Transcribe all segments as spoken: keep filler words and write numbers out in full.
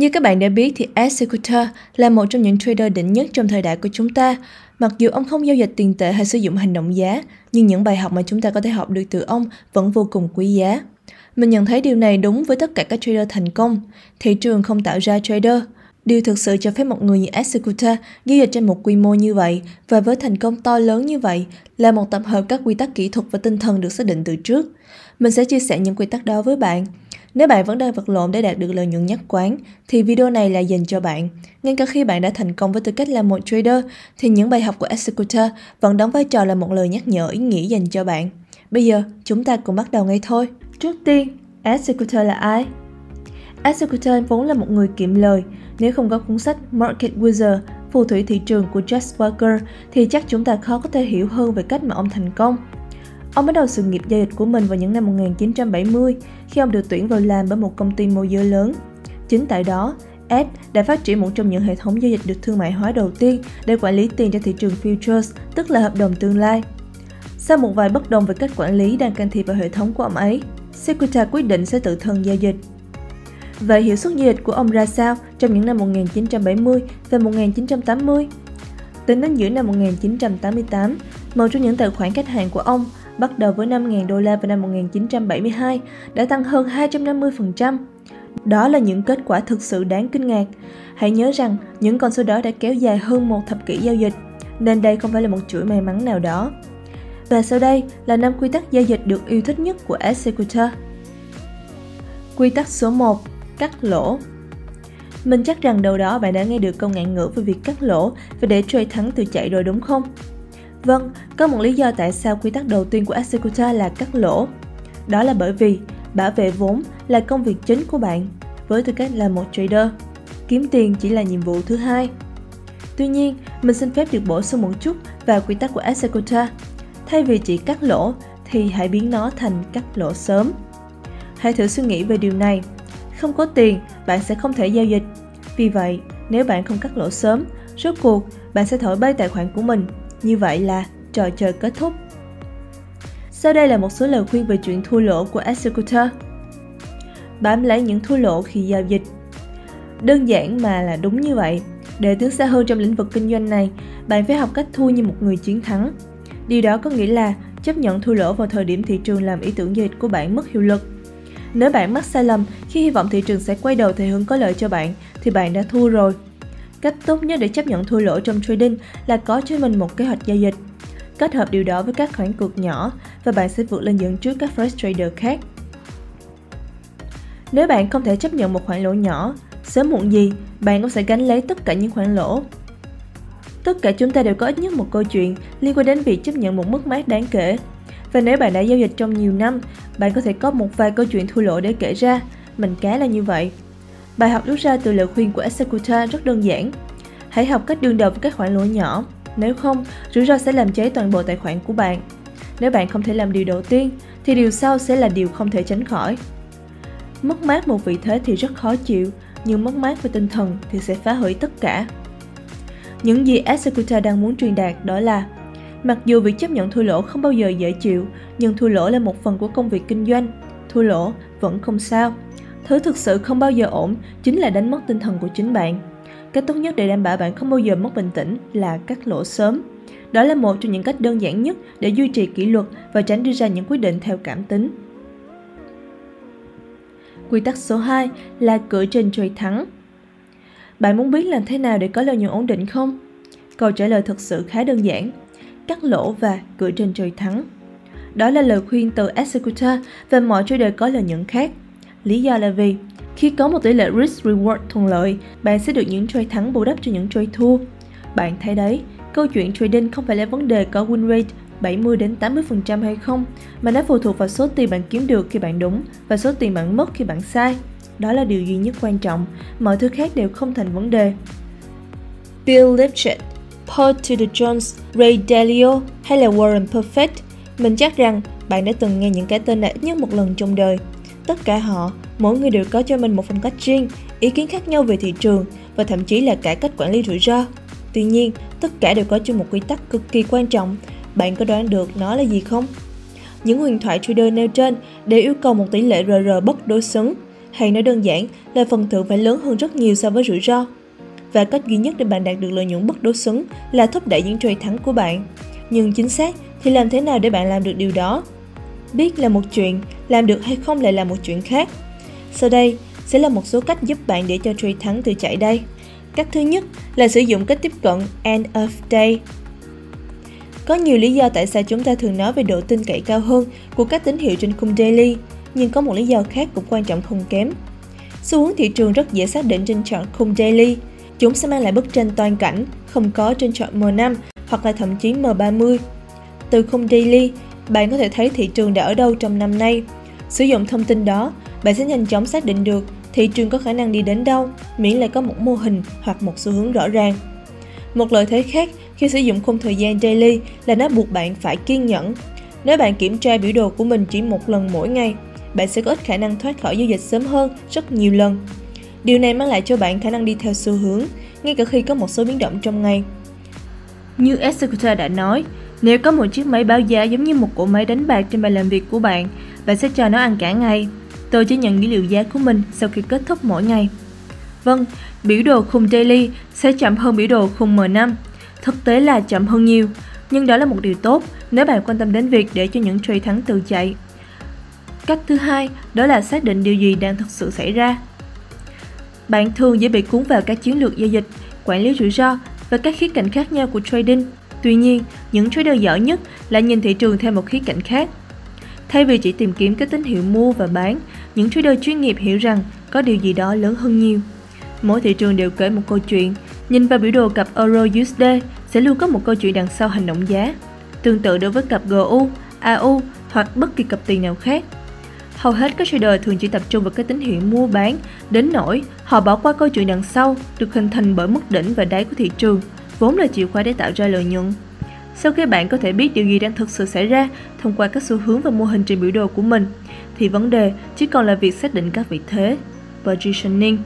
Như các bạn đã biết thì Ed Schuster là một trong những trader đỉnh nhất trong thời đại của chúng ta. Mặc dù ông không giao dịch tiền tệ hay sử dụng hành động giá, nhưng những bài học mà chúng ta có thể học được từ ông vẫn vô cùng quý giá. Mình nhận thấy điều này đúng với tất cả các trader thành công. Thị trường không tạo ra trader. Điều thực sự cho phép một người như Ed Schuster giao dịch trên một quy mô như vậy và với thành công to lớn như vậy là một tập hợp các quy tắc kỹ thuật và tinh thần được xác định từ trước. Mình sẽ chia sẻ những quy tắc đó với bạn. Nếu bạn vẫn đang vật lộn để đạt được lợi nhuận nhất quán, thì video này là dành cho bạn. Ngay cả khi bạn đã thành công với tư cách là một trader, thì những bài học của Ed Schuster vẫn đóng vai trò là một lời nhắc nhở ý nghĩa dành cho bạn. Bây giờ, chúng ta cùng bắt đầu ngay thôi. Trước tiên, Ed Schuster là ai? Ed Schuster vốn là một người kiệm lời. Nếu không có cuốn sách Market Wizard, phù thủy thị trường của Jack Walker, thì chắc chúng ta khó có thể hiểu hơn về cách mà ông thành công. Ông bắt đầu sự nghiệp giao dịch của mình vào những năm một nghìn chín trăm bảy mươi, khi ông được tuyển vào làm bởi một công ty môi giới lớn. Chính tại đó, Ed đã phát triển một trong những hệ thống giao dịch được thương mại hóa đầu tiên để quản lý tiền cho thị trường futures, tức là hợp đồng tương lai. Sau một vài bất đồng về cách quản lý đang can thiệp vào hệ thống của ông ấy, Schuster quyết định sẽ tự thân giao dịch. Vậy hiệu suất giao dịch của ông ra sao trong những năm một nghìn chín trăm bảy mươi và một nghìn chín trăm tám mươi? Tính đến giữa năm một nghìn chín trăm tám mươi tám, một trong những tài khoản khách hàng của ông bắt đầu với năm nghìn đô la vào năm một nghìn chín trăm bảy mươi hai, đã tăng hơn hai trăm năm mươi phần trăm. Đó là những kết quả thực sự đáng kinh ngạc. Hãy nhớ rằng, những con số đó đã kéo dài hơn một thập kỷ giao dịch, nên đây không phải là một chuỗi may mắn nào đó. Và sau đây là năm quy tắc giao dịch được yêu thích nhất của Ed Schuster. Quy tắc số một. Cắt lỗ. Mình chắc rằng đầu đó bạn đã nghe được câu ngạn ngữ về việc cắt lỗ và để trade thắng từ chạy rồi đúng không? Vâng, có một lý do tại sao quy tắc đầu tiên của Ed Schuster là cắt lỗ. Đó là bởi vì bảo vệ vốn là công việc chính của bạn. Với tư cách là một trader, kiếm tiền chỉ là nhiệm vụ thứ hai. Tuy nhiên, mình xin phép được bổ sung một chút vào quy tắc của Ed Schuster. Thay vì chỉ cắt lỗ, thì hãy biến nó thành cắt lỗ sớm. Hãy thử suy nghĩ về điều này. Không có tiền, bạn sẽ không thể giao dịch. Vì vậy, nếu bạn không cắt lỗ sớm, rốt cuộc bạn sẽ thổi bay tài khoản của mình. Như vậy là trò chơi kết thúc. Sau đây là một số lời khuyên về chuyện thua lỗ của Ed Schuster. Bám lấy những thua lỗ khi giao dịch. Đơn giản mà là đúng như vậy. Để tiến xa hơn trong lĩnh vực kinh doanh này, bạn phải học cách thua như một người chiến thắng. Điều đó có nghĩa là chấp nhận thua lỗ vào thời điểm thị trường làm ý tưởng giao dịch của bạn mất hiệu lực. Nếu bạn mắc sai lầm khi hy vọng thị trường sẽ quay đầu theo hướng có lợi cho bạn, thì bạn đã thua rồi. Cách tốt nhất để chấp nhận thua lỗ trong trading là có cho mình một kế hoạch giao dịch. Kết hợp điều đó với các khoản cược nhỏ và bạn sẽ vượt lên dẫn trước các fresh trader khác. Nếu bạn không thể chấp nhận một khoản lỗ nhỏ, sớm muộn gì bạn cũng sẽ gánh lấy tất cả những khoản lỗ. Tất cả chúng ta đều có ít nhất một câu chuyện liên quan đến việc chấp nhận một mức mát đáng kể. Và nếu bạn đã giao dịch trong nhiều năm, bạn có thể có một vài câu chuyện thua lỗ để kể ra. Mình cá là như vậy. Bài học rút ra từ lời khuyên của Ed Schuster rất đơn giản. Hãy học cách đương đầu với các khoản lỗ nhỏ. Nếu không, rủi ro sẽ làm cháy toàn bộ tài khoản của bạn. Nếu bạn không thể làm điều đầu tiên, thì điều sau sẽ là điều không thể tránh khỏi. Mất mát một vị thế thì rất khó chịu, nhưng mất mát về tinh thần thì sẽ phá hủy tất cả. Những gì Ed Schuster đang muốn truyền đạt đó là: mặc dù việc chấp nhận thua lỗ không bao giờ dễ chịu, nhưng thua lỗ là một phần của công việc kinh doanh. Thua lỗ vẫn không sao. Thứ thực sự không bao giờ ổn chính là đánh mất tinh thần của chính bạn. Cách tốt nhất để đảm bảo bạn không bao giờ mất bình tĩnh là cắt lỗ sớm. Đó là một trong những cách đơn giản nhất để duy trì kỷ luật và tránh đưa ra những quyết định theo cảm tính. Quy tắc số hai là cửa trên trade thắng. Bạn muốn biết làm thế nào để có lợi nhuận ổn định không? Câu trả lời thực sự khá đơn giản. Cắt lỗ và cửa trên trade thắng. Đó là lời khuyên từ Ed Schuster và mọi trader có lợi nhuận khác. Lý do là vì khi có một tỷ lệ risk-reward thuận lợi, bạn sẽ được những trade thắng bù đắp cho những trade thua. Bạn thấy đấy, câu chuyện trading không phải là vấn đề có win rate bảy mươi đến tám mươi phần trăm hay không, mà nó phụ thuộc vào số tiền bạn kiếm được khi bạn đúng và số tiền bạn mất khi bạn sai. Đó là điều duy nhất quan trọng, mọi thứ khác đều không thành vấn đề. Bill Lipschitz, Paul Tudor Jones, Ray Dalio hay là Warren Buffett, mình chắc rằng bạn đã từng nghe những cái tên này ít nhất một lần trong đời. Tất cả họ, mỗi người đều có cho mình một phong cách riêng, ý kiến khác nhau về thị trường và thậm chí là cả cách quản lý rủi ro. Tuy nhiên, tất cả đều có chung một quy tắc cực kỳ quan trọng. Bạn có đoán được nó là gì không? Những huyền thoại trader nêu trên đều yêu cầu một tỷ lệ rờ rờ bất đối xứng. Hay nói đơn giản là phần thưởng phải lớn hơn rất nhiều so với rủi ro. Và cách duy nhất để bạn đạt được lợi nhuận bất đối xứng là thúc đẩy những trade thắng của bạn. Nhưng chính xác thì làm thế nào để bạn làm được điều đó? Biết là một chuyện, làm được hay không lại là một chuyện khác. Sau đây sẽ là một số cách giúp bạn để cho trade thắng tự chạy đây. Cách thứ nhất là sử dụng cách tiếp cận end of day. Có nhiều lý do tại sao chúng ta thường nói về độ tin cậy cao hơn của các tín hiệu trên khung daily, nhưng có một lý do khác cũng quan trọng không kém. Xu hướng thị trường rất dễ xác định trên chart khung daily. Chúng sẽ mang lại bức tranh toàn cảnh, không có trên chart M năm hoặc là thậm chí M ba mươi. Từ khung daily, bạn có thể thấy thị trường đã ở đâu trong năm nay. Sử dụng thông tin đó, bạn sẽ nhanh chóng xác định được thị trường có khả năng đi đến đâu, miễn là có một mô hình hoặc một xu hướng rõ ràng. Một lợi thế khác khi sử dụng khung thời gian daily là nó buộc bạn phải kiên nhẫn. Nếu bạn kiểm tra biểu đồ của mình chỉ một lần mỗi ngày, bạn sẽ có ít khả năng thoát khỏi giao dịch sớm hơn rất nhiều lần. Điều này mang lại cho bạn khả năng đi theo xu hướng, ngay cả khi có một số biến động trong ngày. Như Executor đã nói, nếu có một chiếc máy báo giá giống như một cỗ máy đánh bạc trên bàn làm việc của bạn, bạn sẽ cho nó ăn cả ngày. Tôi chỉ nhận dữ liệu giá của mình sau khi kết thúc mỗi ngày. Vâng, biểu đồ khung daily sẽ chậm hơn biểu đồ khung M năm. Thực tế là chậm hơn nhiều, nhưng đó là một điều tốt nếu bạn quan tâm đến việc để cho những trade thắng tự chạy. Cách thứ hai đó là xác định điều gì đang thực sự xảy ra. Bạn thường dễ bị cuốn vào các chiến lược giao dịch, quản lý rủi ro và các khía cạnh khác nhau của trading. Tuy nhiên, những trader giỏi nhất lại nhìn thị trường theo một khía cạnh khác. Thay vì chỉ tìm kiếm các tín hiệu mua và bán, những trader chuyên nghiệp hiểu rằng có điều gì đó lớn hơn nhiều. Mỗi thị trường đều kể một câu chuyện. Nhìn vào biểu đồ cặp Euro U S D sẽ luôn có một câu chuyện đằng sau hành động giá. Tương tự đối với cặp G U, A U hoặc bất kỳ cặp tiền nào khác. Hầu hết các trader thường chỉ tập trung vào các tín hiệu mua bán, đến nỗi họ bỏ qua câu chuyện đằng sau được hình thành bởi mức đỉnh và đáy của thị trường, vốn là chìa khóa để tạo ra lợi nhuận. Sau khi bạn có thể biết điều gì đang thực sự xảy ra thông qua các xu hướng và mô hình trên biểu đồ của mình, thì vấn đề chỉ còn là việc xác định các vị thế, positioning.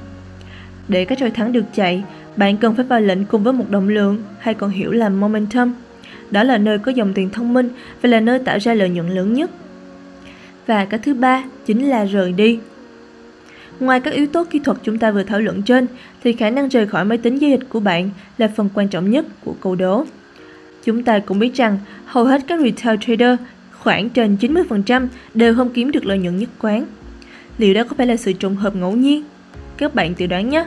Để các trò thắng được chạy, bạn cần phải vào lệnh cùng với một động lượng, hay còn hiểu là momentum. Đó là nơi có dòng tiền thông minh và là nơi tạo ra lợi nhuận lớn nhất. Và cái thứ ba chính là rời đi. Ngoài các yếu tố kỹ thuật chúng ta vừa thảo luận trên, thì khả năng rời khỏi máy tính giao dịch của bạn là phần quan trọng nhất của câu đố. Chúng ta cũng biết rằng hầu hết các retail trader khoảng trên chín mươi phần trăm đều không kiếm được lợi nhuận nhất quán. Liệu đó có phải là sự trùng hợp ngẫu nhiên? Các bạn tự đoán nhé.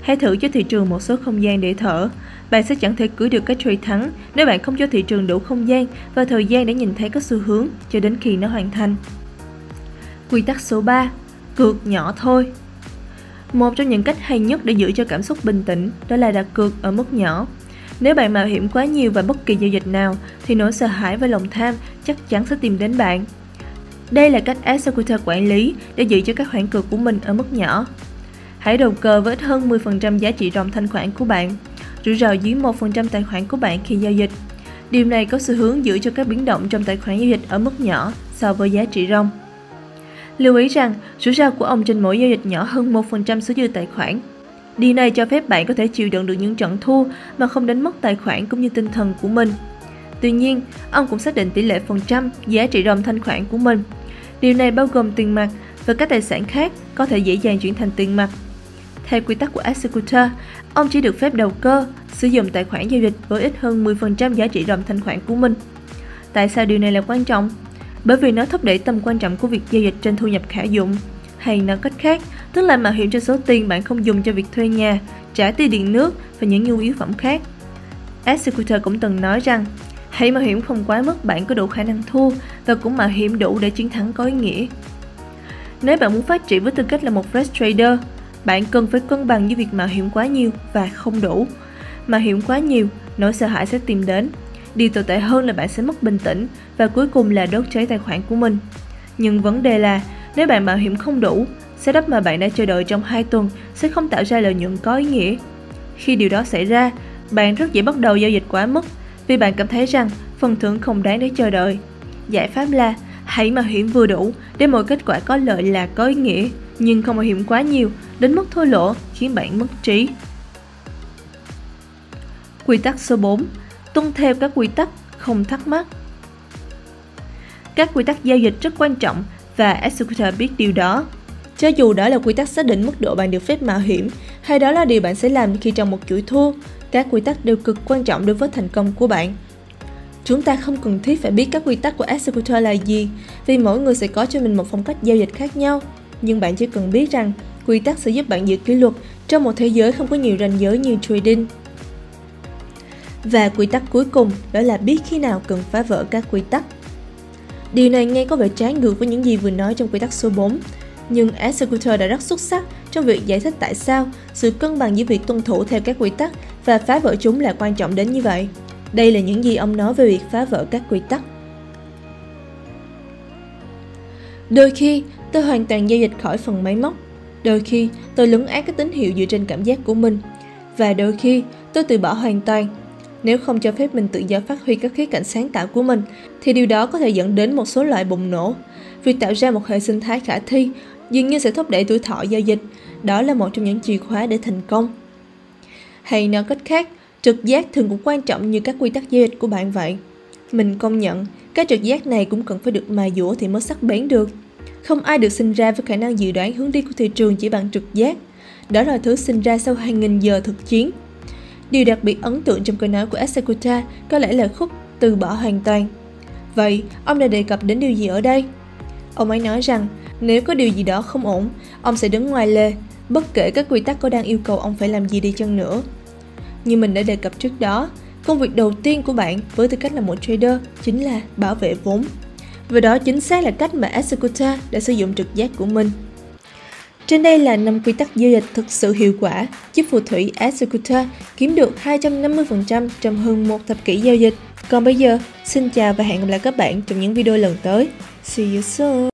Hãy thử cho thị trường một số không gian để thở. Bạn sẽ chẳng thể cưỡi được các trade thắng nếu bạn không cho thị trường đủ không gian và thời gian để nhìn thấy các xu hướng cho đến khi nó hoàn thành. Quy tắc số ba. Cược nhỏ thôi. Một trong những cách hay nhất để giữ cho cảm xúc bình tĩnh đó là đặt cược ở mức nhỏ. Nếu bạn mạo hiểm quá nhiều vào bất kỳ giao dịch nào thì nỗi sợ hãi và lòng tham chắc chắn sẽ tìm đến bạn. Đây là cách Executor quản lý để giữ cho các khoản cược của mình ở mức nhỏ. Hãy đầu cơ với ít hơn mười phần trăm giá trị ròng thanh khoản của bạn, rủi ro dưới một phần trăm tài khoản của bạn khi giao dịch. Điều này có xu hướng giữ cho các biến động trong tài khoản giao dịch ở mức nhỏ so với giá trị ròng. Lưu ý rằng, rủi ro của ông trên mỗi giao dịch nhỏ hơn một phần trăm số dư tài khoản. Điều này cho phép bạn có thể chịu đựng được những trận thua mà không đánh mất tài khoản cũng như tinh thần của mình. Tuy nhiên, ông cũng xác định tỷ lệ phần trăm giá trị ròng thanh khoản của mình. Điều này bao gồm tiền mặt và các tài sản khác có thể dễ dàng chuyển thành tiền mặt. Theo quy tắc của Executor, ông chỉ được phép đầu cơ, sử dụng tài khoản giao dịch với ít hơn mười phần trăm giá trị ròng thanh khoản của mình. Tại sao điều này là quan trọng? Bởi vì nó thúc đẩy tầm quan trọng của việc giao dịch trên thu nhập khả dụng. Hay nói cách khác, tức là mạo hiểm cho số tiền bạn không dùng cho việc thuê nhà, trả tiền điện nước và những nhu yếu phẩm khác. Executor cũng từng nói rằng, hãy mạo hiểm không quá mức bạn có đủ khả năng thua và cũng mạo hiểm đủ để chiến thắng có ý nghĩa. Nếu bạn muốn phát triển với tư cách là một fresh trader, bạn cần phải cân bằng giữa việc mạo hiểm quá nhiều và không đủ. Mạo hiểm quá nhiều, nỗi sợ hãi sẽ tìm đến. Điều tồi tệ hơn là bạn sẽ mất bình tĩnh và cuối cùng là đốt cháy tài khoản của mình. Nhưng vấn đề là, nếu bạn mạo hiểm không đủ, setup mà bạn đã chờ đợi trong hai tuần sẽ không tạo ra lợi nhuận có ý nghĩa. Khi điều đó xảy ra, bạn rất dễ bắt đầu giao dịch quá mức vì bạn cảm thấy rằng phần thưởng không đáng để chờ đợi. Giải pháp là hãy mạo hiểm vừa đủ để mọi kết quả có lợi là có ý nghĩa, nhưng không mạo hiểm quá nhiều đến mức thua lỗ khiến bạn mất trí. Quy tắc số bốn. Tuân theo các quy tắc, không thắc mắc. Các quy tắc giao dịch rất quan trọng và Executor biết điều đó. Cho dù đó là quy tắc xác định mức độ bạn được phép mạo hiểm, hay đó là điều bạn sẽ làm khi trong một chuỗi thua, các quy tắc đều cực quan trọng đối với thành công của bạn. Chúng ta không cần thiết phải biết các quy tắc của Executor là gì, vì mỗi người sẽ có cho mình một phong cách giao dịch khác nhau. Nhưng bạn chỉ cần biết rằng, quy tắc sẽ giúp bạn giữ kỷ luật trong một thế giới không có nhiều ranh giới như trading. Và quy tắc cuối cùng đó là biết khi nào cần phá vỡ các quy tắc. Điều này nghe có vẻ trái ngược với những gì vừa nói trong quy tắc số bốn, nhưng Executor đã rất xuất sắc trong việc giải thích tại sao sự cân bằng giữa việc tuân thủ theo các quy tắc và phá vỡ chúng là quan trọng đến như vậy. Đây là những gì ông nói về việc phá vỡ các quy tắc. Đôi khi, tôi hoàn toàn giao dịch khỏi phần máy móc. Đôi khi, tôi lấn át các tín hiệu dựa trên cảm giác của mình. Và đôi khi, tôi từ bỏ hoàn toàn. Nếu không cho phép mình tự do phát huy các khía cạnh sáng tạo của mình, thì điều đó có thể dẫn đến một số loại bùng nổ. Việc tạo ra một hệ sinh thái khả thi dường như sẽ thúc đẩy tuổi thọ giao dịch. Đó là một trong những chìa khóa để thành công. Hay nói cách khác, trực giác thường cũng quan trọng như các quy tắc giao dịch của bạn vậy. Mình công nhận, các trực giác này cũng cần phải được mài dũa thì mới sắc bén được. Không ai được sinh ra với khả năng dự đoán hướng đi của thị trường chỉ bằng trực giác. Đó là thứ sinh ra sau hàng nghìn giờ thực chiến. Điều đặc biệt ấn tượng trong câu nói của Executor có lẽ là khúc từ bỏ hoàn toàn. Vậy, ông đã đề cập đến điều gì ở đây? Ông ấy nói rằng, nếu có điều gì đó không ổn, ông sẽ đứng ngoài lề, bất kể các quy tắc có đang yêu cầu ông phải làm gì đi chăng nữa. Như mình đã đề cập trước đó, công việc đầu tiên của bạn với tư cách là một trader chính là bảo vệ vốn. Và đó chính xác là cách mà Executor đã sử dụng trực giác của mình. Trên đây là năm quy tắc giao dịch thực sự hiệu quả giúp phù thủy Executor kiếm được hai trăm năm mươi phần trăm trong hơn một thập kỷ giao dịch. Còn bây giờ, xin chào và hẹn gặp lại các bạn trong những video lần tới. See you soon!